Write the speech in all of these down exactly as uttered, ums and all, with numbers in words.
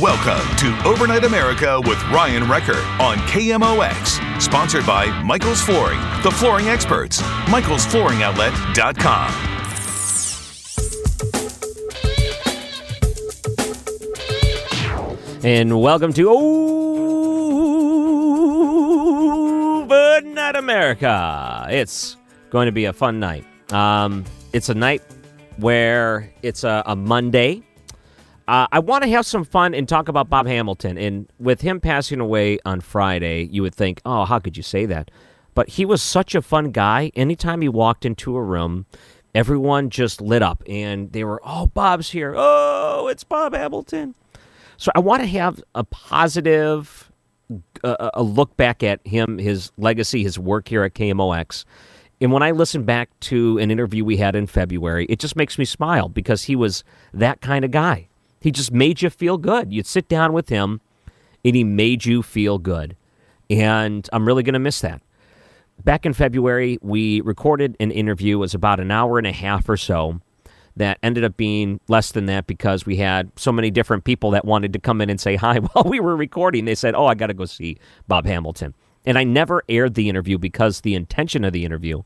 Welcome to Overnight America with Ryan Recker on K M O X. Sponsored by Michael's Flooring, the flooring experts. michaels flooring outlet dot com. And welcome to Overnight America. It's going to be a fun night. Um, it's a night where it's a, a Monday. Uh, I want to have some fun and talk about Bob Hamilton. And with him passing away on Friday, you would think, oh, how could you say that? But he was such a fun guy. Anytime he walked into a room, everyone just lit up. And they were, oh, Bob's here. Oh, it's Bob Hamilton. So I want to have a positive uh, a look back at him, his legacy, his work here at K M O X. And when I listen back to an interview we had in February, it just makes me smile because he was that kind of guy. He just made you feel good. You'd sit down with him, and he made you feel good. And I'm really going to miss that. Back in February, we recorded an interview. It was about an hour and a half or so that ended up being less than that because we had so many different people that wanted to come in and say hi while we were recording. They said, oh, I got to go see Bob Hamilton. And I never aired the interview because the intention of the interview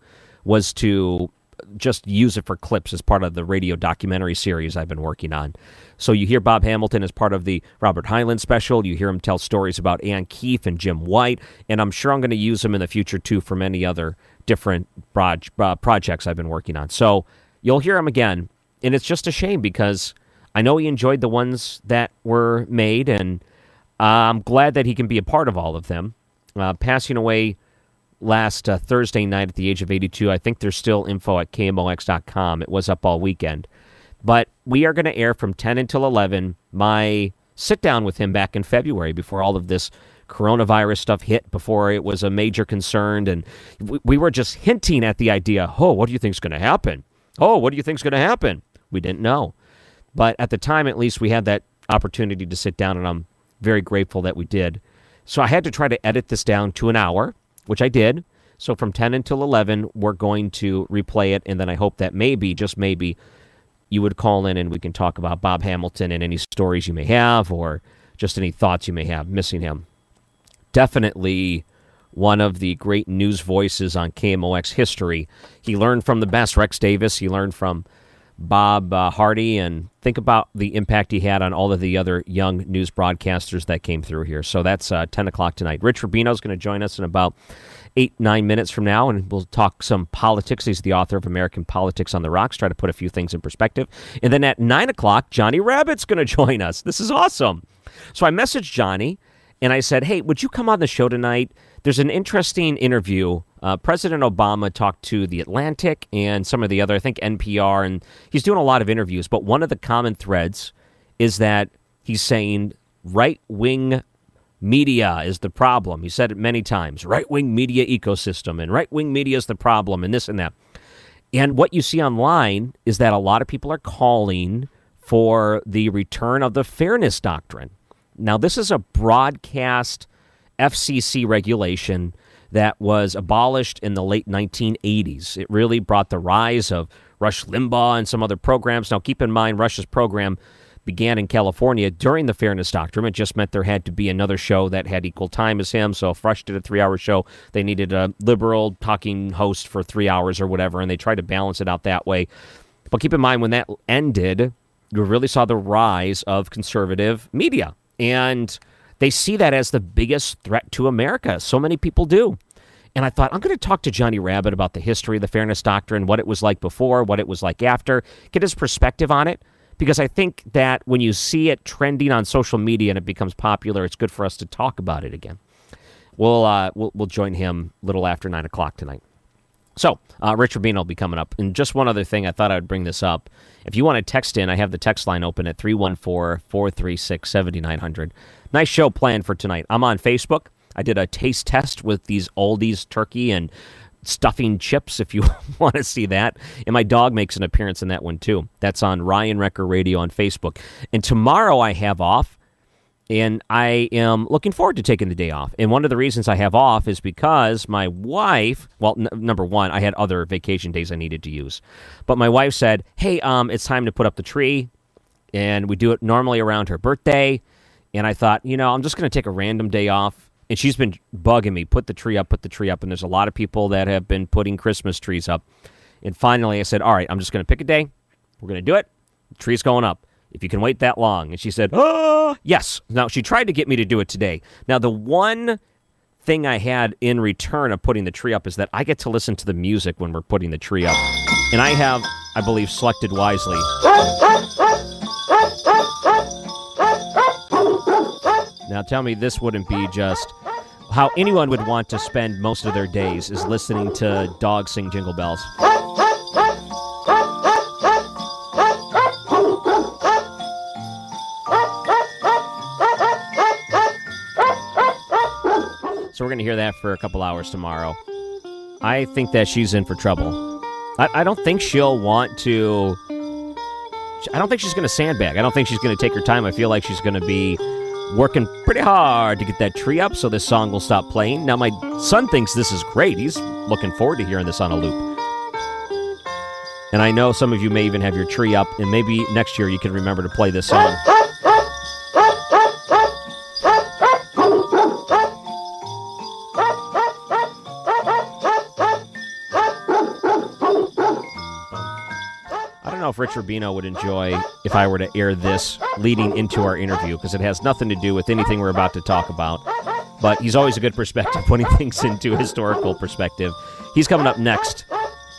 was to just use it for clips as part of the radio documentary series I've been working on. So you hear Bob Hamilton as part of the Robert Highland special. You hear him tell stories about Ann Keefe and Jim White. And I'm sure I'm going to use him in the future, too, for many other different proj- uh, projects I've been working on. So you'll hear him again. And it's just a shame because I know he enjoyed the ones that were made. And uh, I'm glad that he can be a part of all of them. Uh, passing away last uh, Thursday night at the age of eighty-two. I think there's still info at K M O X dot com. It was up all weekend. But we are going to air from ten until eleven my sit-down with him back in February before all of this coronavirus stuff hit, before it was a major concern. And we, we were just hinting at the idea, oh, what do you think's going to happen? Oh, what do you think's going to happen? We didn't know. But at the time, at least, we had that opportunity to sit down, and I'm very grateful that we did. So I had to try to edit this down to an hour, which I did. So from ten until eleven, we're going to replay it, and then I hope that maybe, just maybe, you would call in and we can talk about Bob Hamilton and any stories you may have or just any thoughts you may have missing him. Definitely one of the great news voices on K M O X history. He learned from the best, Rex Davis. He learned from Bob uh, Hardy, and think about the impact he had on all of the other young news broadcasters that came through here. So that's uh, ten o'clock tonight. Rich Rubino is going to join us in about eight, nine minutes from now, and we'll talk some politics. He's the author of American Politics on the Rocks, try to put a few things in perspective. And then at nine o'clock, Johnny Rabbit's going to join us. This is awesome. So I messaged Johnny, and I said, hey, would you come on the show tonight? There's an interesting interview. Uh, President Obama talked to The Atlantic and some of the other, I think, N P R, and he's doing a lot of interviews. But one of the common threads is that he's saying right-wing media is the problem. He said it many times, right-wing media ecosystem, and right-wing media is the problem, and this and that. And what you see online is that a lot of people are calling for the return of the Fairness Doctrine. Now, this is a broadcast F C C regulation that was abolished in the late nineteen eighties. It really brought the rise of Rush Limbaugh and some other programs. Now, keep in mind, Rush's program began in California during the Fairness Doctrine. It just meant there had to be another show that had equal time as him. So if Rush did a three-hour show, they needed a liberal talking host for three hours or whatever, and they tried to balance it out that way. But keep in mind, when that ended, you really saw the rise of conservative media. And they see that as the biggest threat to America. So many people do. And I thought, I'm going to talk to Johnny Rabbit about the history of the Fairness Doctrine, what it was like before, what it was like after, get his perspective on it, because I think that when you see it trending on social media and it becomes popular, it's good for us to talk about it again. We'll uh, we'll, we'll join him a little after nine o'clock tonight. So, uh, Rich Rubino will be coming up. And just one other thing, I thought I would bring this up. If you want to text in, I have the text line open at three one four, four three six, seven nine zero zero. Nice show planned for tonight. I'm on Facebook. I did a taste test with these Aldi's turkey and stuffing chips, if you want to see that. And my dog makes an appearance in that one, too. That's on Ryan Recker Radio on Facebook. And tomorrow I have off, and I am looking forward to taking the day off. And one of the reasons I have off is because my wife, well, n- number one, I had other vacation days I needed to use. But my wife said, hey, um, it's time to put up the tree. And we do it normally around her birthday. And I thought, you know, I'm just going to take a random day off. And she's been bugging me, put the tree up, put the tree up. And there's a lot of people that have been putting Christmas trees up. And finally I said, all right, I'm just going to pick a day. We're going to do it. The tree's going up. If you can wait that long. And she said, oh, yes. Now, she tried to get me to do it today. Now, the one thing I had in return of putting the tree up is that I get to listen to the music when we're putting the tree up. And I have, I believe, selected wisely. Now, tell me this wouldn't be just how anyone would want to spend most of their days is listening to dogs sing jingle bells. So we're going to hear that for a couple hours tomorrow. I think that she's in for trouble. I, I don't think she'll want to... I don't think she's going to sandbag. I don't think she's going to take her time. I feel like she's going to be working pretty hard to get that tree up so this song will stop playing. Now, my son thinks this is great. He's looking forward to hearing this on a loop. And I know some of you may even have your tree up, and maybe next year you can remember to play this song. If Rich Rubino would enjoy if I were to air this leading into our interview, because it has nothing to do with anything we're about to talk about, but he's always a good perspective when he thinks into historical perspective. He's coming up next.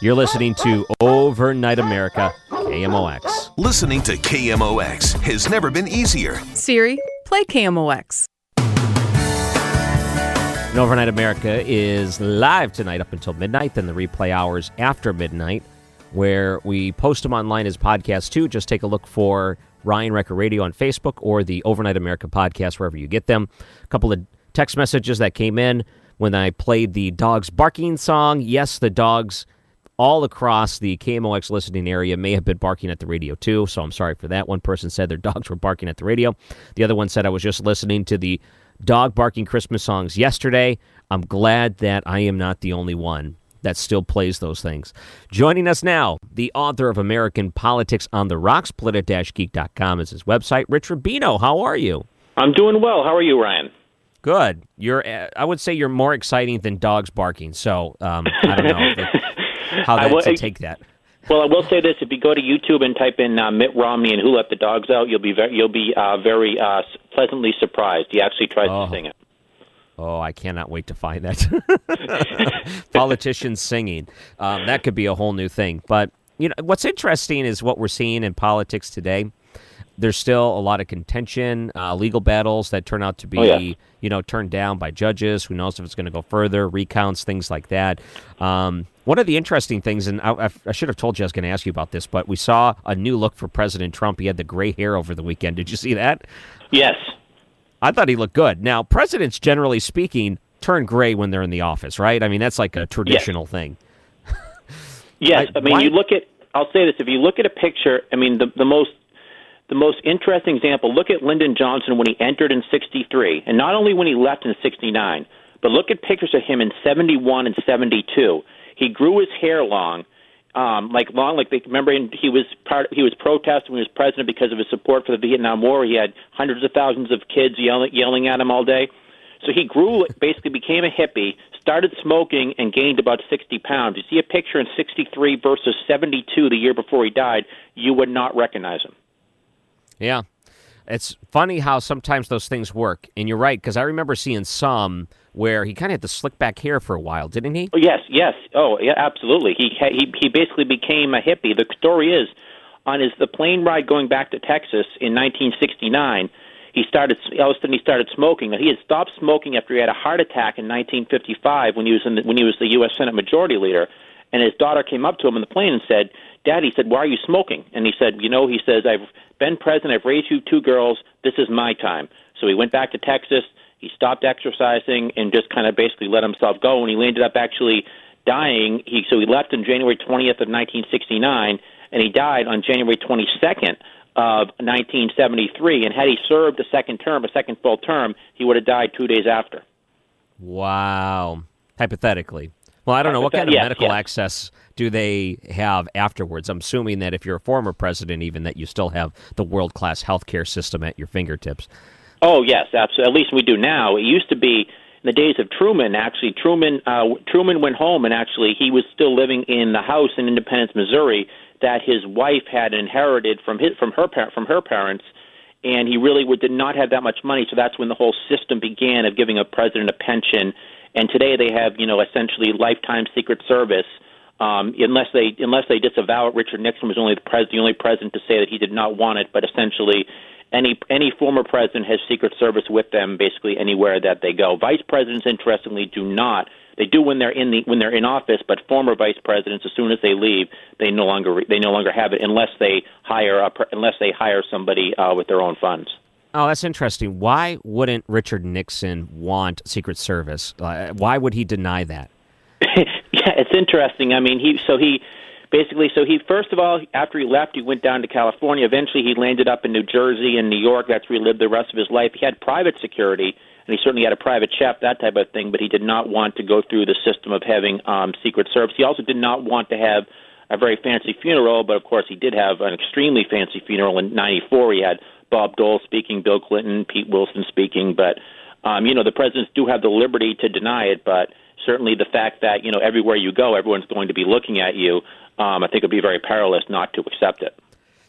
You're listening to Overnight America, K M O X. Listening to K M O X has never been easier. Siri, play K M O X. And Overnight America is live tonight up until midnight, then the replay hours after midnight, where we post them online as podcasts, too. Just take a look for Ryan Recker Radio on Facebook or the Overnight America podcast, wherever you get them. A couple of text messages that came in when I played the dogs barking song. Yes, the dogs all across the K M O X listening area may have been barking at the radio, too, so I'm sorry for that. One person said their dogs were barking at the radio. The other one said, I was just listening to the dog barking Christmas songs yesterday. I'm glad that I am not the only one that still plays those things. Joining us now, the author of American Politics on the Rocks, politi dash geek dot com is his website. Rich Rubino, how are you? I'm doing well. How are you, Ryan? Good. You're. I would say you're more exciting than dogs barking, so um, I don't know if, how that, will, to take that. Well, I will say this. If you go to YouTube and type in uh, Mitt Romney and Who Let the Dogs Out, you'll be very, you'll be uh, very uh, pleasantly surprised. He actually tries oh. to sing it. Oh, I cannot wait to find that. Politicians singing. Um, that could be a whole new thing. But you know, what's interesting is what we're seeing in politics today. There's still a lot of contention, uh, legal battles that turn out to be, oh, yeah. you know, turned down by judges. Who knows if it's going to go further, recounts, things like that. Um, one of the interesting things, and I, I should have told you I was going to ask you about this, but we saw a new look for President Trump. He had the gray hair over the weekend. Did you see that? Yes. I thought he looked good. Now, presidents, generally speaking, turn gray when they're in the office, right? I mean, that's like a traditional yes. thing. yes. I, I mean, why? you look at, I'll say this, if you look at a picture, I mean, the, the most the most interesting example, look at Lyndon Johnson when he entered in sixty-three, and not only when he left in sixty-nine, but look at pictures of him in seventy-one and seventy-two. He grew his hair long. Um, like long, like they remember, in, he was part. He was protesting when he was president because of his support for the Vietnam War. He had hundreds of thousands of kids yelling, yelling at him all day. So he grew, basically became a hippie, started smoking, and gained about sixty pounds. You see a picture in sixty-three versus seventy-two the year before he died, you would not recognize him. Yeah, it's funny how sometimes those things work, and you're right, because I remember seeing some where he kind of had the slick back hair for a while, didn't he? Oh, yes, yes. Oh, yeah, absolutely. He he he basically became a hippie. The story is, on his the plane ride going back to Texas in nineteen sixty-nine, he started all of a sudden he started smoking. Now, he had stopped smoking after he had a heart attack in nineteen fifty-five when he was in the, when he was the U S Senate Majority Leader, and his daughter came up to him on the plane and said, "Dad," he said, "why are you smoking?" And he said, "You know," he says, "I've been president. I've raised you two girls. This is my time." So he went back to Texas. He stopped exercising and just kind of basically let himself go, and he ended up actually dying. He, so he left on January twentieth of nineteen sixty-nine, and he died on January twenty-second of nineteen seventy-three. And had he served a second term, a second full term, he would have died two days after. Wow. Hypothetically. Well, I don't know. What kind of yes, medical yes. access do they have afterwards? I'm assuming that if you're a former president, even, that you still have the world-class healthcare system at your fingertips. Oh, yes, absolutely. At least we do now. It used to be in the days of Truman, actually. Truman uh, Truman went home, and actually he was still living in the house in Independence, Missouri, that his wife had inherited from his, from her from her parents, and he really would, did not have that much money, so that's when the whole system began of giving a president a pension. And today they have, you know, essentially lifetime Secret Service, um, unless they unless they disavow it. Richard Nixon was only the, pres- the only president to say that he did not want it, but essentially any any former president has Secret Service with them basically anywhere that they go. Vice presidents, interestingly, do not. They do when they're in the when they're in office, but former vice presidents, as soon as they leave, they no longer they no longer have it unless they hire a, unless they hire somebody uh, with their own funds. Oh, that's interesting. Why wouldn't Richard Nixon want Secret Service? Uh, why would he deny that? Yeah, it's interesting. I mean, he so he basically so he first of all, after he left, he went down to California. Eventually, he landed up in New Jersey and New York. That's where he lived the rest of his life. He had private security, and he certainly had a private chef, that type of thing. But he did not want to go through the system of having um, Secret Service. He also did not want to have a very fancy funeral. But of course, he did have an extremely fancy funeral in ninety-four. He had Bob Dole speaking, Bill Clinton, Pete Wilson speaking. But, um, you know, the presidents do have the liberty to deny it. But certainly the fact that, you know, everywhere you go, everyone's going to be looking at you, um, I think it would be very perilous not to accept it.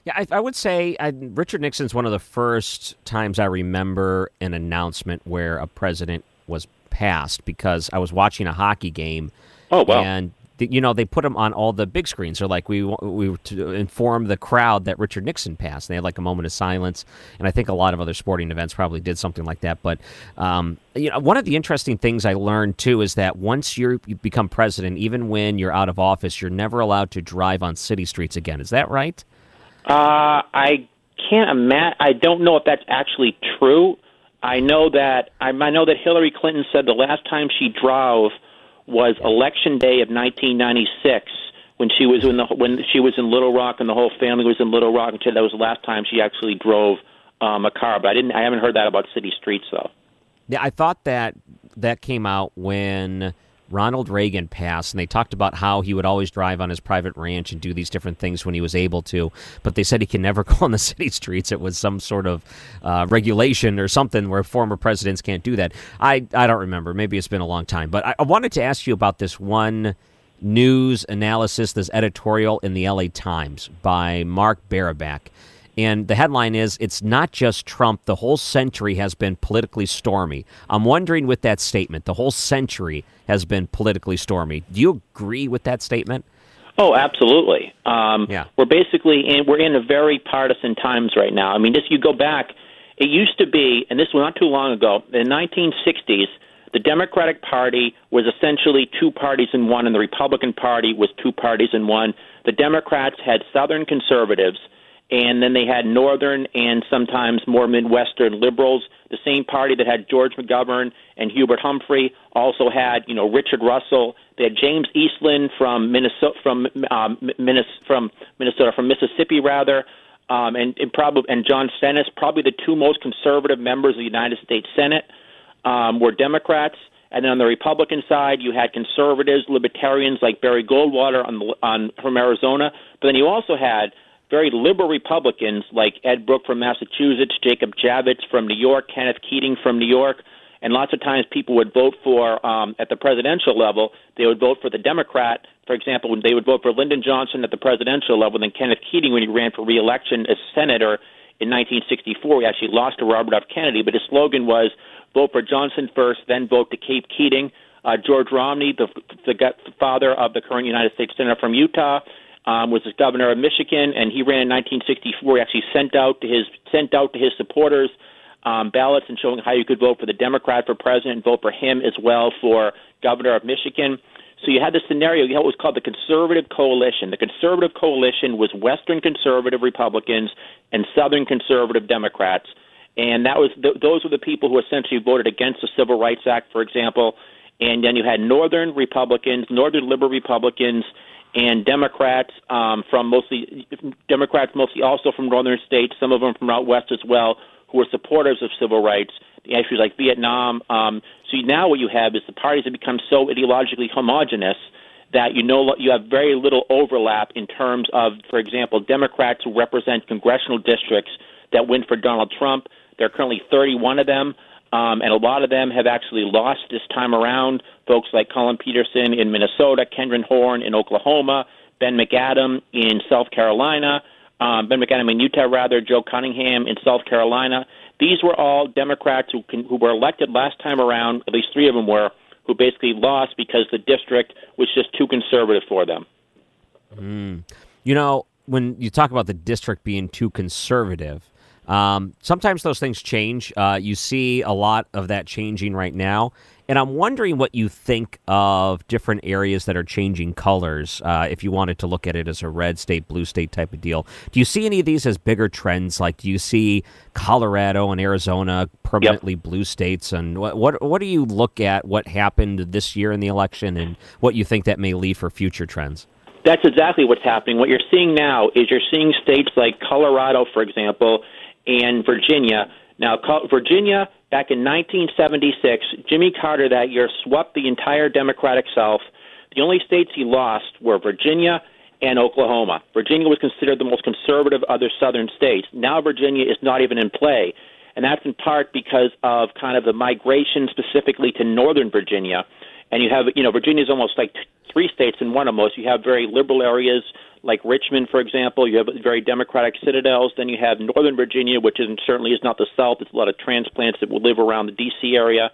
Yeah, I, I would say I, Richard Nixon's one of the first times I remember an announcement where a president was passed, because I was watching a hockey game. Oh, wow. And you know, they put him on all the big screens. They're like, we we were to inform the crowd that Richard Nixon passed. And they had like a moment of silence. And I think a lot of other sporting events probably did something like that. But, um, you know, one of the interesting things I learned, too, is that once you're, you become president, even when you're out of office, you're never allowed to drive on city streets again. Is that right? Uh, I can't imagine. I don't know if that's actually true. I know that I know that Hillary Clinton said the last time she drove was election day of nineteen ninety-six, when she was in the when she was in Little Rock and the whole family was in Little Rock, and she, that was the last time she actually drove um, a car. But I didn't I haven't heard that about city streets though. Yeah, I thought that that came out when Ronald Reagan passed, and they talked about how he would always drive on his private ranch and do these different things when he was able to, but they said he can never go on the city streets. It was some sort of uh, regulation or something where former presidents can't do that. I, I don't remember. Maybe it's been a long time. But I, I wanted to ask you about this one news analysis, this editorial in the L A Times by Mark Baraback. And the headline is, "It's not just Trump. The whole century has been politically stormy." I'm wondering with that statement, the whole century has been politically stormy. Do you agree with that statement? Oh, absolutely. Um, yeah. We're basically in, we're in a very partisan times right now. I mean, if you go back, it used to be, and this was not too long ago, in the nineteen sixties, the Democratic Party was essentially two parties in one, and the Republican Party was two parties in one. The Democrats had Southern conservatives, and then they had Northern and sometimes more Midwestern liberals. The same party that had George McGovern and Hubert Humphrey also had, you know, Richard Russell. They had James Eastland from Minnesota, from um, from Minnesota, from Mississippi rather, um, and, and probably and John Stennis. Probably the two most conservative members of the United States Senate um, were Democrats. And then on the Republican side, you had conservatives, libertarians like Barry Goldwater on, on from Arizona. But then you also had very liberal Republicans like Ed Brooke from Massachusetts, Jacob Javits from New York, Kenneth Keating from New York. And lots of times people would vote for, um, at the presidential level, they would vote for the Democrat. For example, they would vote for Lyndon Johnson at the presidential level, then Kenneth Keating when he ran for re-election as senator in nineteen sixty-four. He actually lost to Robert F. Kennedy, but his slogan was, vote for Johnson first, then vote to keep Keating. Uh, George Romney, the, the father of the current United States senator from Utah, um, was the governor of Michigan, and he ran in nineteen sixty-four. He actually sent out to his sent out to his supporters Um, ballots and showing how you could vote for the Democrat for president and vote for him as well for governor of Michigan. So you had this scenario, you had what was called the conservative coalition. The conservative coalition was Western conservative Republicans and Southern conservative Democrats. And that was th- those were the people who essentially voted against the Civil Rights Act, for example. And then you had Northern Republicans, Northern liberal Republicans, and Democrats um, from mostly Democrats mostly also from northern states, some of them from out west as well, who are supporters of civil rights, the issues like Vietnam. Um, so now what you have is the parties have become so ideologically homogenous that you know you have very little overlap in terms of, for example, Democrats who represent congressional districts that went for Donald Trump. There are currently thirty-one of them, um, and a lot of them have actually lost this time around. Folks like Collin Peterson in Minnesota, Kendron Horn in Oklahoma, Ben McAdams in South Carolina, Um, Ben McAdams in Utah, rather, Joe Cunningham in South Carolina. These were all Democrats who can, who were elected last time around, at least three of them were, who basically lost because the district was just too conservative for them. Mm. You know, when you talk about the district being too conservative, um, sometimes those things change. Uh, you see a lot of that changing right now. And I'm wondering what you think of different areas that are changing colors, uh, if you wanted to look at it as a red state, blue state type of deal. Do you see any of these as bigger trends? Like, do you see Colorado and Arizona permanently yep. blue states? And what, what what do you look at what happened this year in the election and what you think that may leave for future trends? That's exactly what's happening. What you're seeing now is you're seeing states like Colorado, for example, and Virginia. Now, Virginia, back in nineteen seventy-six, Jimmy Carter that year swept the entire Democratic South. The only states he lost were Virginia and Oklahoma. Virginia was considered the most conservative of the southern states. Now Virginia is not even in play, and that's in part because of kind of the migration specifically to northern Virginia. And you have, you know, Virginia is almost like three states in one almost. You have very liberal areas like Richmond, for example. You have very Democratic citadels. Then you have northern Virginia, which isn't, certainly is not the South. It's a lot of transplants that will live around the D C area.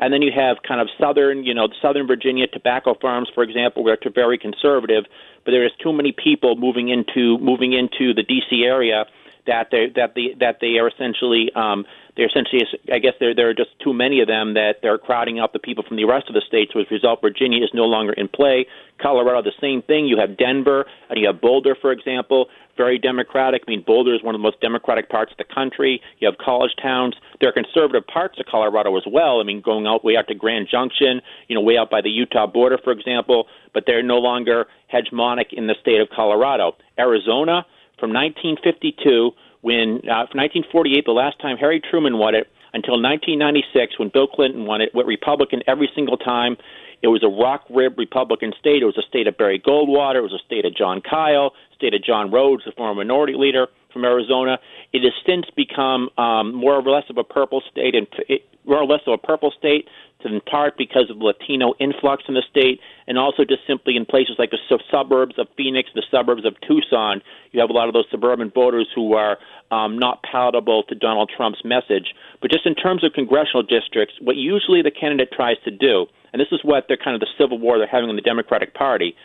And then you have kind of southern, you know, southern Virginia tobacco farms, for example, where they're very conservative. But there is too many people moving into moving into the D C area that they that the that they are essentially um, they're essentially I guess there there are just too many of them that they're crowding out the people from the rest of the states. So as a result, Virginia is no longer in play. Colorado, the same thing. You have Denver and you have Boulder, for example, very Democratic. I mean, Boulder is one of the most Democratic parts of the country. You have college towns. There are conservative parts of Colorado as well. I mean, going out way out to Grand Junction, you know, way out by the Utah border, for example. But they're no longer hegemonic in the state of Colorado. Arizona. From nineteen fifty-two, when uh, from nineteen forty-eight, the last time Harry Truman won it, until nineteen ninety-six, when Bill Clinton won it, went Republican every single time. It was a rock rib Republican state. It was a state of Barry Goldwater. It was a state of John Kyle, state of John Rhodes, the former minority leader from Arizona. It has since become um, more or less of a purple state, and it, more or less of a purple state, in part because of Latino influx in the state, and also just simply in places like the suburbs of Phoenix, the suburbs of Tucson. You have a lot of those suburban voters who are um, not palatable to Donald Trump's message. But just in terms of congressional districts, what usually the candidate tries to do, and this is what they're kind of the civil war they're having in the Democratic Party,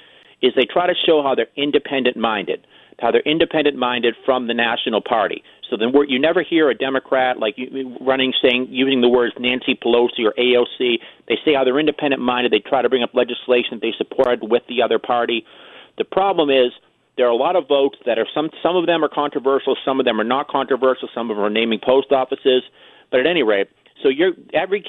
is they try to show how they're independent-minded, how they're independent-minded from the national party. So then you never hear a Democrat like running saying using the words Nancy Pelosi or A O C. They say how they're independent-minded. They try to bring up legislation that they supported with the other party. The problem is there are a lot of votes that are some some of them are controversial, some of them are not controversial, some of them are naming post offices. But at any rate, so you're, every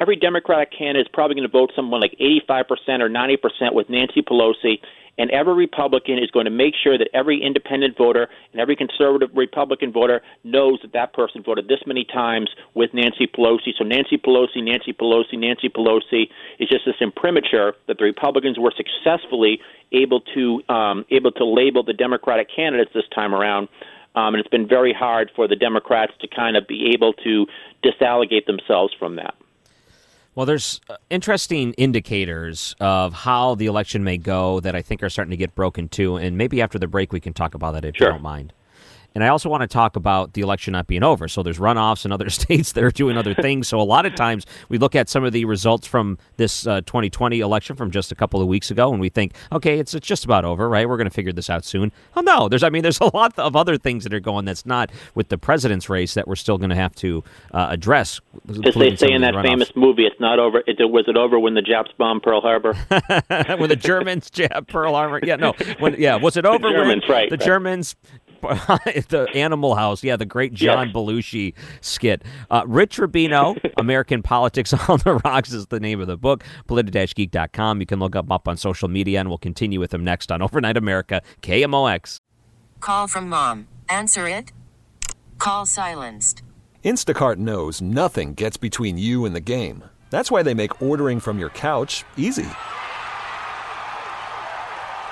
every Democratic candidate is probably going to vote someone like eighty-five percent or ninety percent with Nancy Pelosi, and every Republican is going to make sure that every independent voter and every conservative Republican voter knows that that person voted this many times with Nancy Pelosi. So Nancy Pelosi, Nancy Pelosi, Nancy Pelosi is just this imprimatur that the Republicans were successfully able to um, able to label the Democratic candidates this time around. Um, and it's been very hard for the Democrats to kind of be able to disallegate themselves from that. Well, there's interesting indicators of how the election may go that I think are starting to get broken, too. And maybe after the break, we can talk about that if sure. you don't mind. And I also want to talk about the election not being over. So there's runoffs in other states that are doing other things. So a lot of times we look at some of the results from this uh, twenty twenty election from just a couple of weeks ago, and we think, okay, it's it's just about over, right? We're going to figure this out soon. Oh, no. There's, I mean, there's a lot of other things that are going that's not with the president's race that we're still going to have to uh, address. As they say in that runoffs. famous movie, it's not over. It, was it over when the Japs bombed Pearl Harbor? When the Germans jabbed Pearl Harbor? Yeah, no. When, yeah, was it over the Germans, when right, the right. Germans... The Animal House, yeah, the great John yes. Belushi skit. Uh, Rich Rubino, American Politics on the Rocks is the name of the book, politi dash geek dot com. You can look him up on social media, and we'll continue with him next on Overnight America, K M O X. Call from mom. Answer it. Call silenced. Instacart knows nothing gets between you and the game. That's why they make ordering from your couch easy.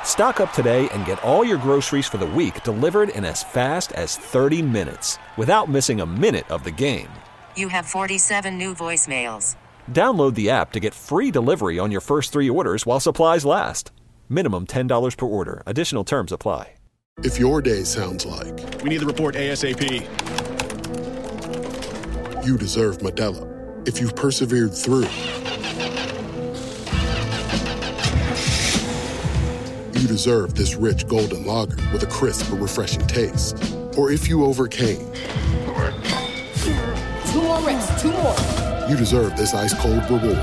Stock up today and get all your groceries for the week delivered in as fast as thirty minutes without missing a minute of the game. You have forty-seven new voicemails. Download the app to get free delivery on your first three orders while supplies last. Minimum ten dollars per order. Additional terms apply. If your day sounds like... We need the report ASAP. You deserve Modelo. If you've persevered through... You deserve this rich golden lager with a crisp but refreshing taste. Or if you overcame... Two more reps, two more. You deserve this ice-cold reward.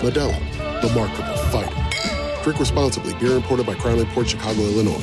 Modelo, the Remarkable Fighter. Drink responsibly. Beer imported by Crown Import, Chicago, Illinois.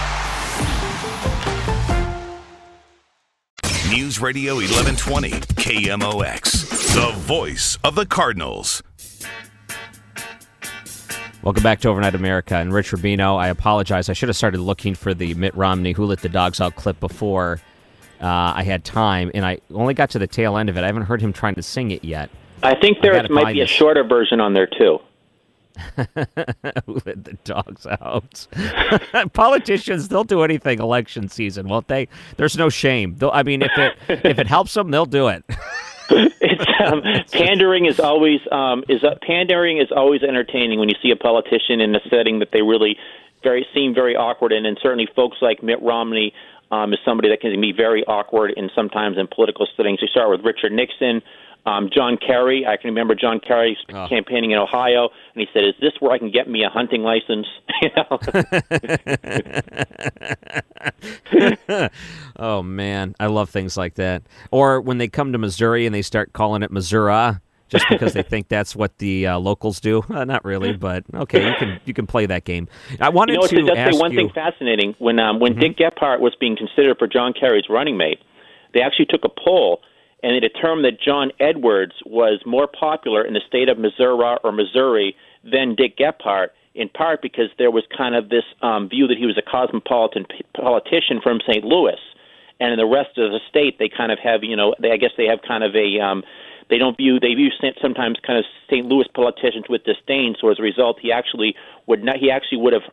News Radio eleven twenty, K M O X, the voice of the Cardinals. Welcome back to Overnight America. And Rich Rubino, I apologize. I should have started looking for the Mitt Romney Who Let the Dogs Out clip before uh, I had time. And I only got to the tail end of it. I haven't heard him trying to sing it yet. I think there I might be a shorter version on there, too. Who let the dogs out? Politicians, they'll do anything election season, won't they? There's no shame. They'll, I mean, if it if it helps them, they'll do it. It's, um, pandering is always um, is uh, pandering is always entertaining when you see a politician in a setting that they really very seem very awkward in, and certainly folks like Mitt Romney um, is somebody that can be very awkward and sometimes in political settings. You start with Richard Nixon. Um, John Kerry, I can remember John Kerry oh. campaigning in Ohio, and he said, is this where I can get me a hunting license? You know? Oh, man. I love things like that. Or when they come to Missouri and they start calling it Missouri just because they think that's what the uh, locals do. Uh, not really, but okay, you can you can play that game. I wanted you know, to ask say one you... thing fascinating. When, um, when mm-hmm. Dick Gephardt was being considered for John Kerry's running mate, they actually took a poll and they determined that John Edwards was more popular in the state of Missouri or Missouri than Dick Gephardt, in part because there was kind of this um, view that he was a cosmopolitan p- politician from Saint Louis, and in the rest of the state they kind of have, you know, they, I guess they have kind of a um, they don't view they view sometimes kind of Saint Louis politicians with disdain. So as a result, he actually would not. He actually would have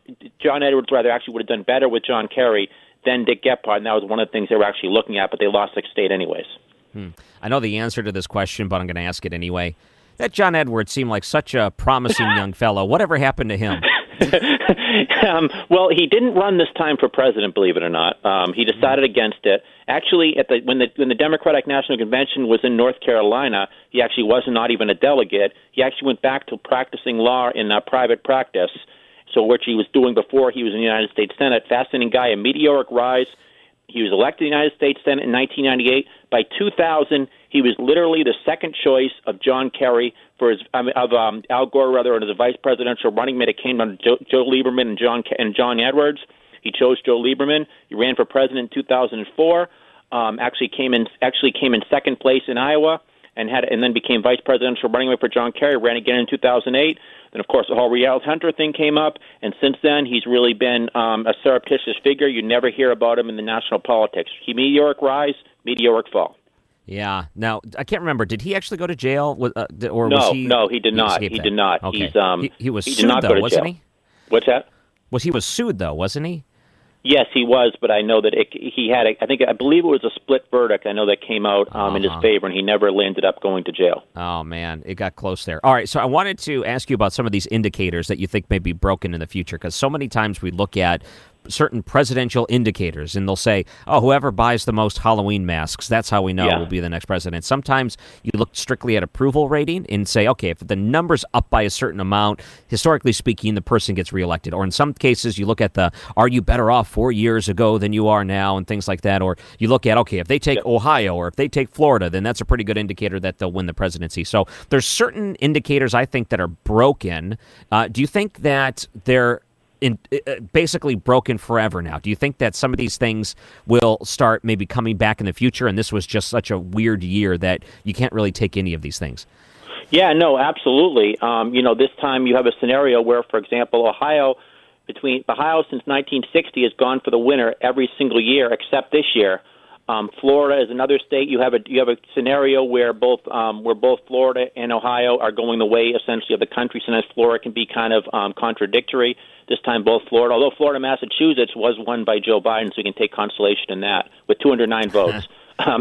John Edwards rather actually would have done better with John Kerry than Dick Gephardt, and that was one of the things they were actually looking at. But they lost the state anyways. Hmm. I know the answer to this question, but I'm going to ask it anyway. That John Edwards seemed like such a promising young fellow. Whatever happened to him? um, well, he didn't run this time for president, believe it or not. Um, he decided mm-hmm. against it. Actually, at the when the when the Democratic National Convention was in North Carolina, he actually was not even a delegate. He actually went back to practicing law in uh, private practice. so which he was doing before he was in the United States Senate. Fascinating guy, a meteoric rise. He was elected to the United States Senate in nineteen ninety-eight. By two thousand, he was literally the second choice of John Kerry for his um, of um, Al Gore, rather, under the vice presidential running mate. It came under Joe, Joe Lieberman and John and John Edwards. He chose Joe Lieberman. He ran for president in two thousand four. Um, actually came in actually came in second place in Iowa, and had and then became vice presidential running mate for John Kerry. Ran again in two thousand eight. Then, of course, the whole Riel Hunter thing came up, and since then he's really been um, a surreptitious figure. You never hear about him in the national politics. He meteoric rise, meteoric fall. Yeah. Now, I can't remember. Did he actually go to jail? Uh, or no, was he, no, he did he not. He that. did not. Okay. He's, um, he, he was he sued, though, wasn't jail. he? What's that? Was he was sued, though, wasn't he? Yes, he was, but I know that it, he had, a, I think, I believe it was a split verdict. I know that came out um, uh-huh. in his favor, and he never ended up going to jail. Oh, man, it got close there. All right, so I wanted to ask you about some of these indicators that you think may be broken in the future, because so many times we look at certain presidential indicators, and they'll say, oh, whoever buys the most Halloween masks, that's how we know yeah. will be the next president. Sometimes you look strictly at approval rating and say, okay, if the number's up by a certain amount, historically speaking, the person gets reelected. Or in some cases, you look at the, are you better off four years ago than you are now, and things like that. Or you look at, okay, if they take yeah. Ohio or if they take Florida, then that's a pretty good indicator that they'll win the presidency. So there's certain indicators, I think, that are broken. Uh, do you think that they're In, uh, basically broken forever now? Do you think that some of these things will start maybe coming back in the future, and this was just such a weird year that you can't really take any of these things? Yeah, no, absolutely. Um, you know, this time you have a scenario where, for example, Ohio, between Ohio since nineteen sixty has gone for the winner every single year except this year. Um, Florida is another state. You have a you have a scenario where both um, where both Florida and Ohio are going the way essentially of the country. Sometimes Florida can be kind of um, contradictory. This time, both Florida, although Florida, Massachusetts was won by Joe Biden, so we can take consolation in that with two hundred nine votes. um,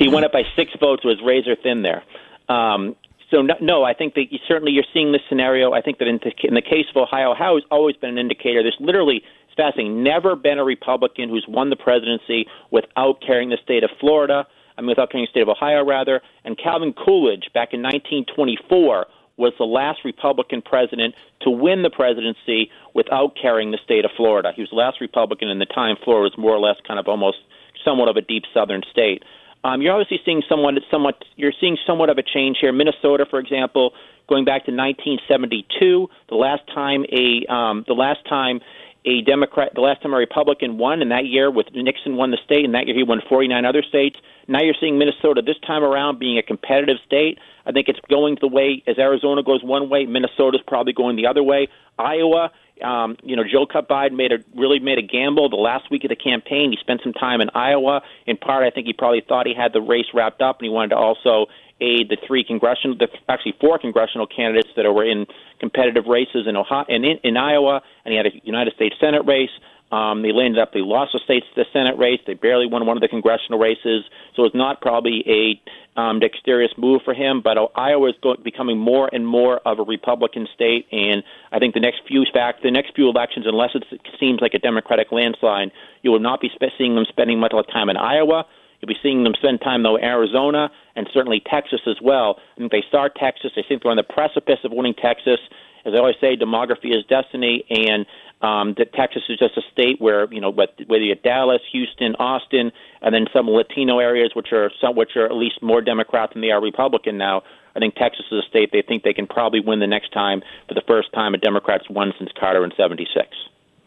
he went up by six votes, was razor thin there. Um, so no, no, I think that you, certainly you're seeing this scenario. I think that in, th- in the case of Ohio, Ohio has always been an indicator. There's literally, it's fascinating, never been a Republican who's won the presidency without carrying the state of Florida, I mean, without carrying the state of Ohio, rather. And Calvin Coolidge, back in nineteen twenty-four, was the last Republican president to win the presidency without carrying the state of Florida. He was the last Republican in the time. Florida was more or less kind of almost somewhat of a deep southern state. Um, you're obviously seeing somewhat, somewhat, you're seeing somewhat of a change here. Minnesota, for example, going back to nineteen seventy-two, the last time a um, the last time a Democrat, the last time a Republican won, and that year with Nixon won the state, and that year he won forty-nine other states. Now you're seeing Minnesota this time around being a competitive state. I think it's going the way, as Arizona goes one way, Minnesota's probably going the other way. Iowa, um, you know, Joe Biden made a, really made a gamble the last week of the campaign. He spent some time in Iowa. In part, I think he probably thought he had the race wrapped up, and he wanted to also aid the three congressional, the, actually four congressional candidates that were in competitive races in Ohio and in, in Iowa, and he had a United States Senate race. Um, they landed up, they lost the states to the Senate race. They barely won one of the congressional races. So it's not probably a um, dexterous move for him, but Iowa is going, becoming more and more of a Republican state. And I think the next few fact, the next few elections, unless it seems like a Democratic landslide, you will not be seeing them spending much time in Iowa. You'll be seeing them spend time, though, Arizona and certainly Texas as well. I think they start Texas. They think they're on the precipice of winning Texas. As I always say, demography is destiny, and um, that Texas is just a state where, you know, whether you're Dallas, Houston, Austin, and then some Latino areas, which are some, which are at least more Democrat than they are Republican now. I think Texas is a state they think they can probably win the next time for the first time a Democrat's won since Carter in seventy-six.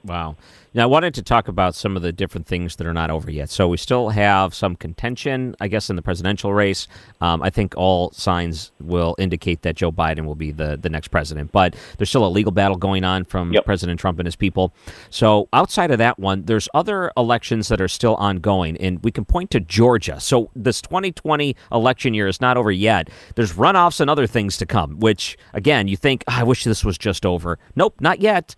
Wow. Now, I wanted to talk about some of the different things that are not over yet. So we still have some contention, I guess, in the presidential race. Um, I think all signs will indicate that Joe Biden will be the, the next president. But there's still a legal battle going on from yep. President Trump and his people. So outside of that one, there's other elections that are still ongoing. And we can point to Georgia. So this twenty twenty election year is not over yet. There's runoffs and other things to come, which, again, you think, oh, I wish this was just over. Nope, not yet.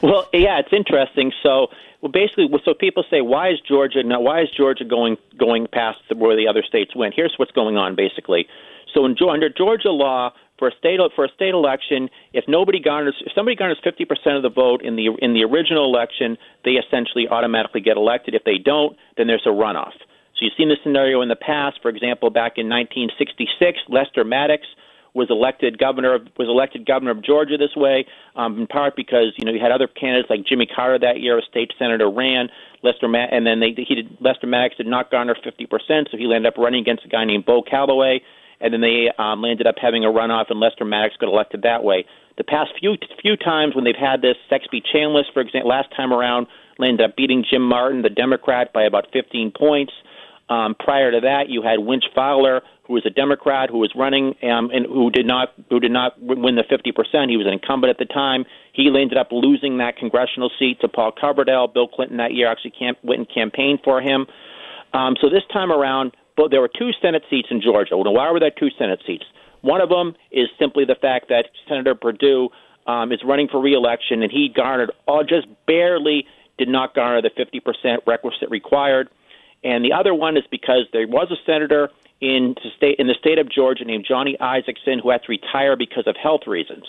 Well, yeah, it's interesting. So, well, basically, so people say, why is Georgia now? Why is Georgia going going past the, where the other states went? Here's what's going on, basically. So, in, under Georgia law, for a state for a state election, if nobody garners, if somebody garners fifty percent of the vote in the in the original election, they essentially automatically get elected. If they don't, then there's a runoff. So, you've seen this scenario in the past. For example, back in nineteen sixty-six, Lester Maddox was elected governor of, was elected governor of Georgia this way, um, in part because, you know, you had other candidates like Jimmy Carter that year, a state senator ran, Lester Ma- and then they, he did, Lester Maddox did not garner fifty percent, so he ended up running against a guy named Bo Calloway, and then they um, landed up having a runoff, and Lester Maddox got elected that way. The past few few times when they've had this, Sexby Chambliss, for example, last time around, landed up beating Jim Martin, the Democrat, by about fifteen points. Um, prior to that, you had Winch Fowler, who was a Democrat, who was running um, and who did not who did not win the fifty percent. He was an incumbent at the time. He ended up losing that congressional seat to Paul Coverdell. Bill Clinton that year actually camp- went and campaigned for him. Um, so this time around, but there were two Senate seats in Georgia. Well, why were there two Senate seats? One of them is simply the fact that Senator Perdue um, is running for re-election, and he garnered, oh, just barely did not garner the fifty percent requisite required. And the other one is because there was a senator in the state, in the state of Georgia named Johnny Isaacson who had to retire because of health reasons.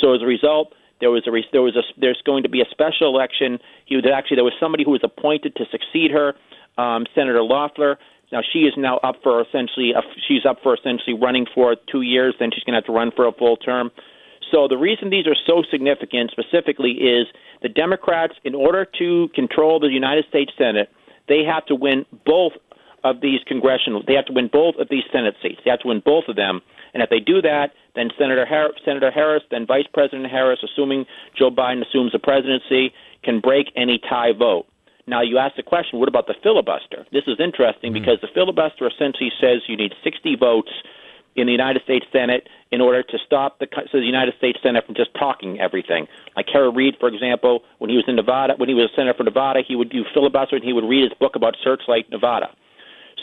So as a result, there was a there was a there's going to be a special election. He was actually there was somebody who was appointed to succeed her, um, Senator Loeffler. Now she is now up for essentially a, she's up for essentially running for two years. Then she's going to have to run for a full term. So the reason these are so significant specifically is the Democrats, in order to control the United States Senate, they have to win both of these congressional. They have to win both of these Senate seats. They have to win both of them. And if they do that, then Senator Harris, Senator Harris, then Vice President Harris, assuming Joe Biden assumes the presidency, can break any tie vote. Now, you ask the question, what about the filibuster? This is interesting mm-hmm. because the filibuster essentially says you need sixty votes in the United States Senate in order to stop the, so the United States Senate from just talking everything. Like Harry Reid, for example, when he was in Nevada, when he was a senator for Nevada, he would do filibuster and he would read his book about Searchlight Nevada.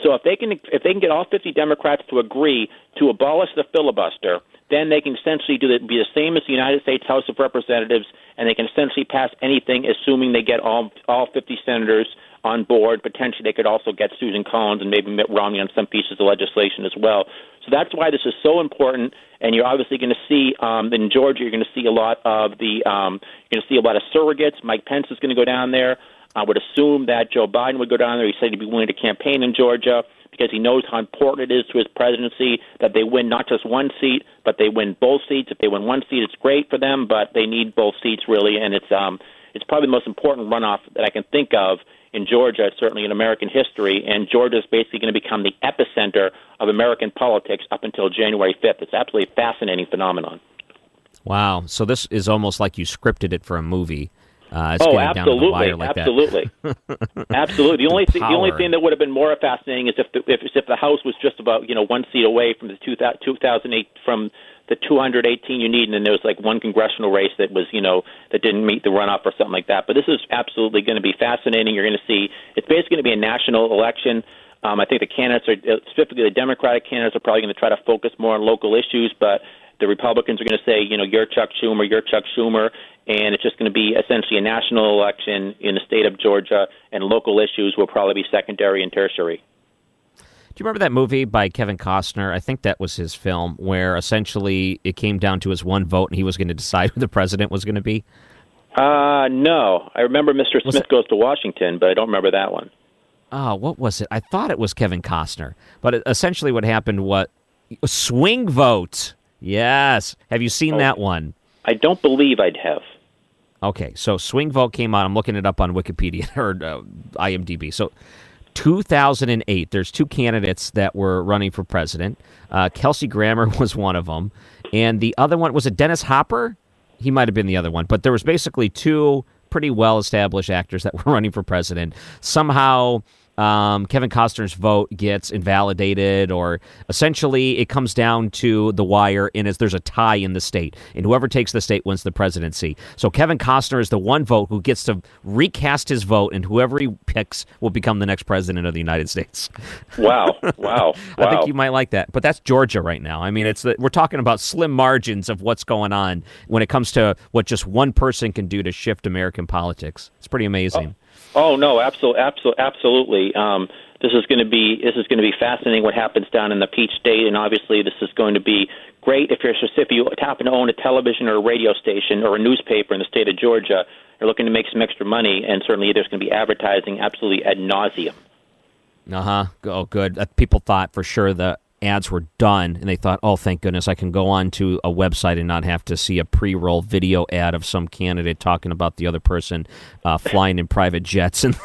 So if they can if they can get all fifty Democrats to agree to abolish the filibuster, then they can essentially do the, be the same as the United States House of Representatives, and they can essentially pass anything, assuming they get all all fifty senators on board. Potentially, they could also get Susan Collins and maybe Mitt Romney on some pieces of legislation as well. So that's why this is so important. And you're obviously going to see um, in Georgia, you're going to see a lot of the um, you're going to see a lot of surrogates. Mike Pence is going to go down there. I would assume that Joe Biden would go down there. He said he'd be willing to campaign in Georgia because he knows how important it is to his presidency that they win not just one seat, but they win both seats. If they win one seat, it's great for them, but they need both seats, really. And it's um, it's probably the most important runoff that I can think of in Georgia, certainly in American history. And Georgia is basically going to become the epicenter of American politics up until January fifth. It's absolutely a fascinating phenomenon. Wow. So this is almost like you scripted it for a movie. Uh, oh, absolutely, like absolutely, absolutely. The only the, th- the only thing that would have been more fascinating is if the, if, if the House was just about you know one seat away from the two thousand eight from the two hundred eighteen you need, and then there was like one congressional race that was you know that didn't meet the runoff or something like that. But this is absolutely going to be fascinating. You're going to see it's basically going to be a national election. Um, I think the candidates are specifically the Democratic candidates are probably going to try to focus more on local issues, but the Republicans are going to say, you know, you're Chuck Schumer, you're Chuck Schumer, and it's just going to be essentially a national election in the state of Georgia, and local issues will probably be secondary and tertiary. Do you remember that movie by Kevin Costner? I think that was his film, where essentially it came down to his one vote, and he was going to decide who the president was going to be? Uh, no. I remember Mister Smith was Goes to Washington, but I don't remember that one. Oh, what was it? I thought it was Kevin Costner. But it, essentially what happened was a swing vote. Yes. Have you seen oh, that one? I don't believe I'd have. Okay. So swing vote came out. I'm looking it up on Wikipedia or uh, IMDb. So two thousand eight, there's two candidates that were running for president. Uh, Kelsey Grammer was one of them. And the other one, was it Dennis Hopper? He might have been the other one. But there was basically two pretty well-established actors that were running for president. Somehow Um, Kevin Costner's vote gets invalidated, or essentially it comes down to the wire, and as there's a tie in the state, and whoever takes the state wins the presidency. So Kevin Costner is the one vote who gets to recast his vote, and whoever he picks will become the next president of the United States. Wow, wow, wow. I think you might like that, but that's Georgia right now. I mean, it's the, we're talking about slim margins of what's going on when it comes to what just one person can do to shift American politics. It's pretty amazing. Oh. Oh no! Absolutely, absolutely, absolutely. Um, this is going to be this is going to be fascinating. What happens down in the Peach State, and obviously this is going to be great if you're if you happen to own a television or a radio station or a newspaper in the state of Georgia. You're looking to make some extra money, and certainly there's going to be advertising absolutely ad nauseum. Uh huh. Oh, good. People thought for sure the ads were done, and they thought, oh, thank goodness, I can go on to a website and not have to see a pre-roll video ad of some candidate talking about the other person uh, flying in private jets and,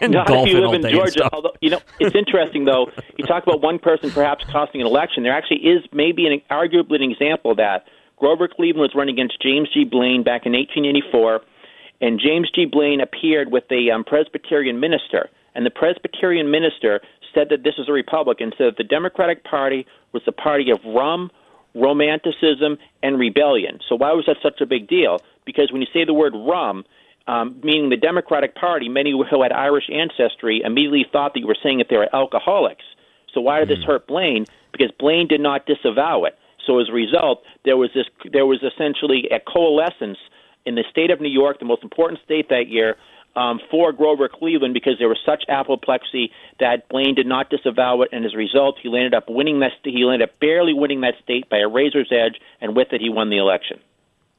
and no, golfing all day. Georgia, although, you know, it's interesting, though, you talk about one person perhaps costing an election. There actually is maybe an arguably an example of that. Grover Cleveland was running against James G. Blaine back in eighteen eighty-four, and James G. Blaine appeared with a um, Presbyterian minister, and the Presbyterian minister said that this is a republic and said that the Democratic Party was the party of rum, romanticism, and rebellion. So why was that such a big deal? Because when you say the word rum, um, meaning the Democratic Party, many who had Irish ancestry immediately thought that you were saying that they were alcoholics. So why did this hurt Blaine? Because Blaine did not disavow it. So as a result, there was this, there was essentially a coalescence in the state of New York, the most important state that year, Um, for Grover Cleveland, because there was such apoplexy that Blaine did not disavow it, and as a result, he ended up winning that. St- he ended up barely winning that state by a razor's edge, and with it, he won the election.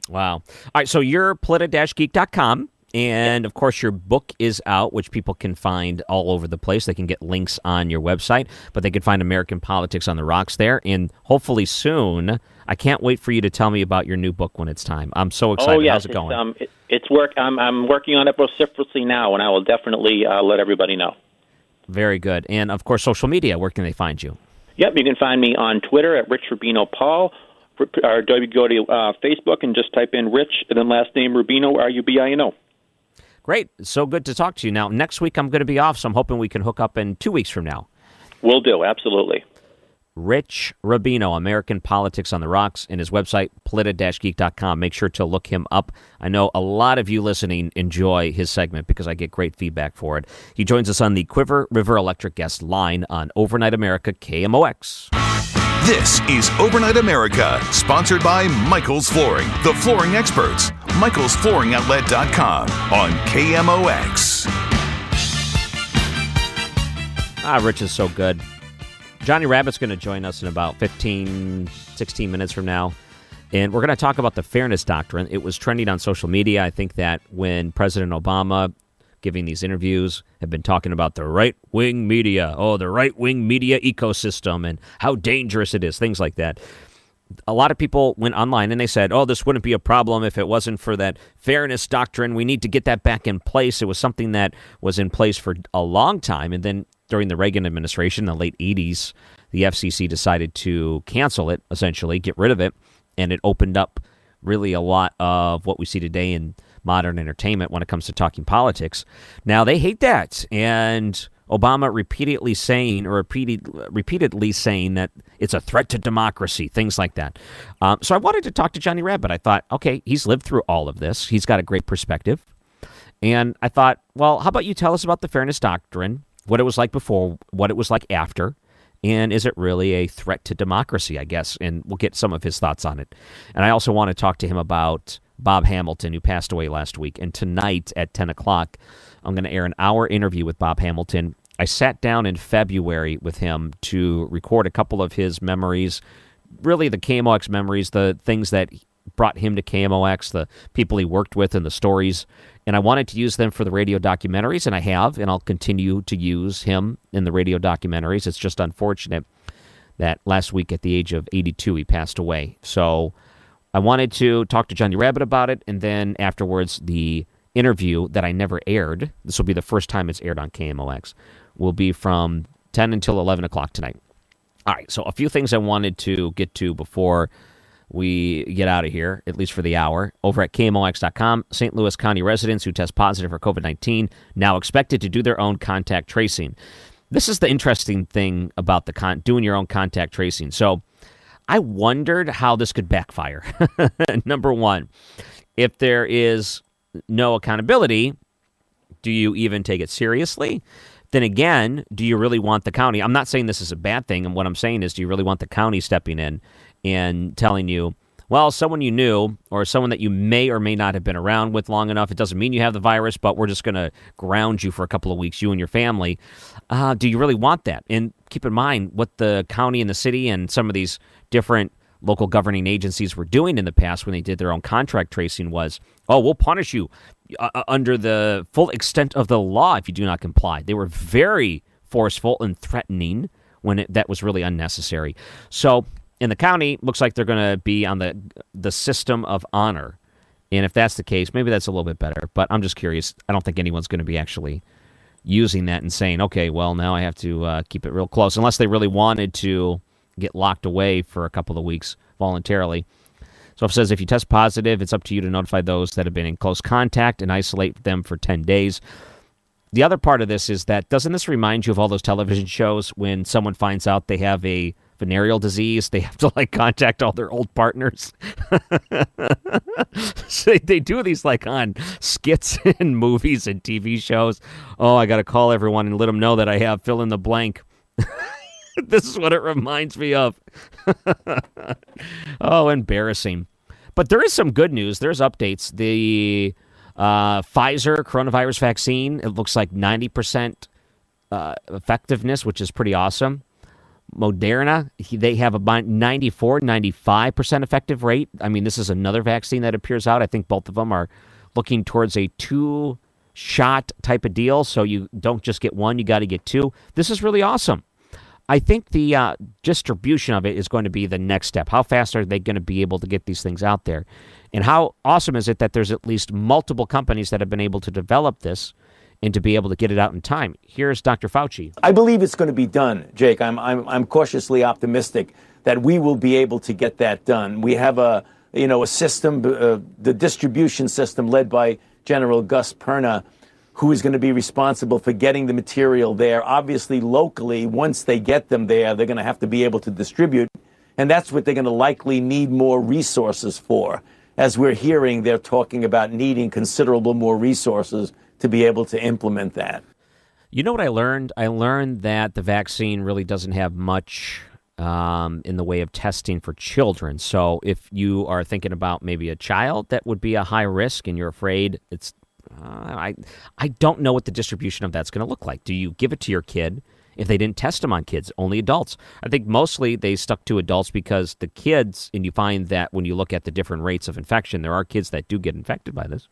Wow! All right, so you're politi dash geek dot com, and of course, your book is out, which people can find all over the place. They can get links on your website, but they can find American Politics on the Rocks there, and hopefully soon. I can't wait for you to tell me about your new book when it's time. I'm so excited. Oh, yes. How's it going? It's, um, it, it's work. I'm, I'm working on it vociferously now, and I will definitely uh, let everybody know. Very good. And, of course, social media. Where can they find you? Yep, you can find me on Twitter at Rich Rubino Paul, or go to uh, Facebook and just type in Rich, and then last name Rubino, R U B I N O. Great. So good to talk to you. Now, next week I'm going to be off, so I'm hoping we can hook up in two weeks from now. Will do. Absolutely. Rich Rubino, American Politics on the Rocks, and his website, politi dash geek dot com. Make sure to look him up. I know a lot of you listening enjoy his segment because I get great feedback for it. He joins us on the Quiver River Electric guest line on Overnight America, K M O X. This is Overnight America, sponsored by Michael's Flooring, the flooring experts. michaels flooring outlet dot com on K M O X. Ah, Rich is so good. Johnny Rabbit's going to join us in about fifteen, sixteen minutes from now, and we're going to talk about the Fairness Doctrine. It was trending on social media. I think that when President Obama, giving these interviews, have been talking about the right-wing media, oh, the right-wing media ecosystem and how dangerous it is, things like that. A lot of people went online and they said, oh, this wouldn't be a problem if it wasn't for that Fairness Doctrine. We need to get that back in place. It was something that was in place for a long time, and then during the Reagan administration, the late eighties, the F C C decided to cancel it, essentially, get rid of it, and it opened up really a lot of what we see today in modern entertainment when it comes to talking politics. Now, they hate that, and Obama repeatedly saying or repeated, repeatedly saying that it's a threat to democracy, things like that. Um, so I wanted to talk to Johnny Rabbit. I thought, okay, he's lived through all of this. He's got a great perspective. And I thought, well, how about you tell us about the Fairness Doctrine, what it was like before, what it was like after, and is it really a threat to democracy, I guess? And we'll get some of his thoughts on it. And I also want to talk to him about Bob Hamilton, who passed away last week. And tonight at ten o'clock, I'm going to air an hour interview with Bob Hamilton. I sat down in February with him to record a couple of his memories, really the K M O X memories, the things that brought him to K M O X, the people he worked with and the stories. And I wanted to use them for the radio documentaries, and I have, and I'll continue to use him in the radio documentaries. It's just unfortunate that last week at the age of eighty-two, he passed away. So I wanted to talk to Johnny Rabbit about it, and then afterwards the interview that I never aired, this will be the first time it's aired on K M O X, will be from ten until eleven o'clock tonight. All right, so a few things I wanted to get to before we get out of here, at least for the hour. Over at K M O X dot com, Saint Louis County residents who test positive for covid nineteen now expected to do their own contact tracing. This is the interesting thing about the con- doing your own contact tracing. So I wondered how this could backfire. Number one, if there is no accountability, do you even take it seriously? Then again, do you really want the county? I'm not saying this is a bad thing. And what I'm saying is, do you really want the county stepping in and telling you, well, someone you knew or someone that you may or may not have been around with long enough, it doesn't mean you have the virus, but we're just going to ground you for a couple of weeks, you and your family. Uh, do you really want that? And keep in mind what the county and the city and some of these different local governing agencies were doing in the past when they did their own contract tracing was, oh, we'll punish you uh, under the full extent of the law if you do not comply. They were very forceful and threatening when it, that was really unnecessary. So in the county, looks like they're going to be on the the system of honor. And if that's the case, maybe that's a little bit better. But I'm just curious. I don't think anyone's going to be actually using that and saying, okay, well, now I have to uh, keep it real close, unless they really wanted to get locked away for a couple of weeks voluntarily. So it says if you test positive, it's up to you to notify those that have been in close contact and isolate them for ten days. The other part of this is that, doesn't this remind you of all those television shows when someone finds out they have a venereal disease, they have to like contact all their old partners? So they do these like on skits and movies and T V shows. Oh, I got to call everyone and let them know that I have fill in the blank. This is what it reminds me of. Oh, embarrassing. But there is some good news. There's updates. The uh, Pfizer coronavirus vaccine, it looks like ninety percent uh, effectiveness, which is pretty awesome. Moderna, they have about ninety-four, ninety-five percent effective rate. I mean, this is another vaccine that appears out. I think both of them are looking towards a two-shot type of deal. So you don't just get one, you got to get two. This is really awesome. I think the uh, distribution of it is going to be the next step. How fast are they going to be able to get these things out there? And how awesome is it that there's at least multiple companies that have been able to develop this and to be able to get it out in time? Here's Doctor Fauci. I believe it's going to be done, Jake. I'm I'm, I'm cautiously optimistic that we will be able to get that done. We have a, you know, a system, uh, the distribution system led by General Gus Perna, who is going to be responsible for getting the material there. Obviously, locally, once they get them there, they're going to have to be able to distribute. And that's what they're going to likely need more resources for. As we're hearing, they're talking about needing considerable more resources to be able to implement that. You know what I learned? I learned that the vaccine really doesn't have much um, in the way of testing for children. So if you are thinking about maybe a child that would be a high risk and you're afraid it's Uh, I I don't know what the distribution of that's going to look like. Do you give it to your kid if they didn't test them on kids, only adults? I think mostly they stuck to adults because the kids, and you find that when you look at the different rates of infection, there are kids that do get infected by this,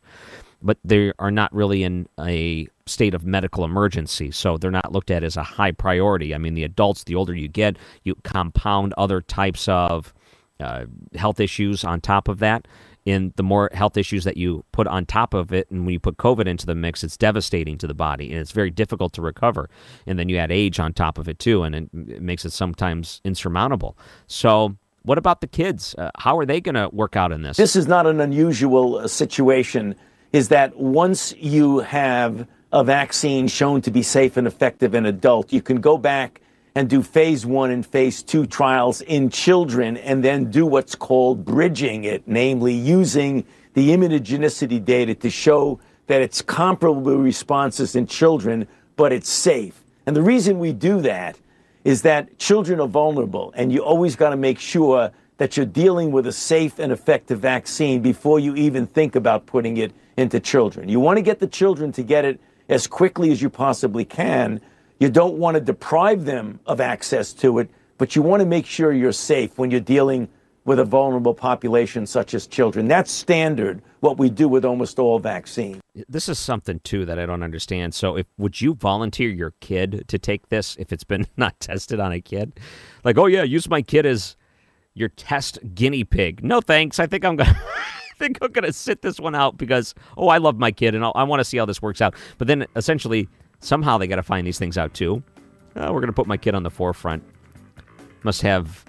but they are not really in a state of medical emergency, so they're not looked at as a high priority. I mean, the adults, the older you get, you compound other types of uh, health issues on top of that. In the more health issues that you put on top of it, and when you put COVID into the mix, it's devastating to the body, and it's very difficult to recover. And then you add age on top of it, too, and it makes it sometimes insurmountable. So what about the kids? Uh, how are they going to work out in this? This is not an unusual situation, is that once you have a vaccine shown to be safe and effective in adult, you can go back and do phase one and phase two trials in children and then do what's called bridging it, namely using the immunogenicity data to show that it's comparable responses in children, but it's safe. And the reason we do that is that children are vulnerable, and you always got to make sure that you're dealing with a safe and effective vaccine before you even think about putting it into children. You want to get the children to get it as quickly as you possibly can. You don't want to deprive them of access to it, but you want to make sure you're safe when you're dealing with a vulnerable population such as children. That's standard, what we do with almost all vaccines. This is something, too, that I don't understand. So if would you volunteer your kid to take this if it's been not tested on a kid? Like, oh, yeah, use my kid as your test guinea pig. No, thanks. I think I'm going to... I think I'm going to sit this one out because, oh, I love my kid and I'll, I want to see how this works out. But then essentially... somehow they got to find these things out, too. Uh, we're going to put my kid on the forefront. Must have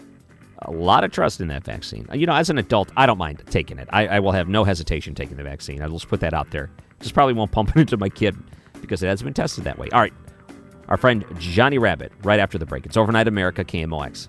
a lot of trust in that vaccine. You know, as an adult, I don't mind taking it. I, I will have no hesitation taking the vaccine. I'll just put that out there. Just probably won't pump it into my kid because it hasn't been tested that way. All right. Our friend Johnny Rabbit, right after the break. It's Overnight America, K M O X.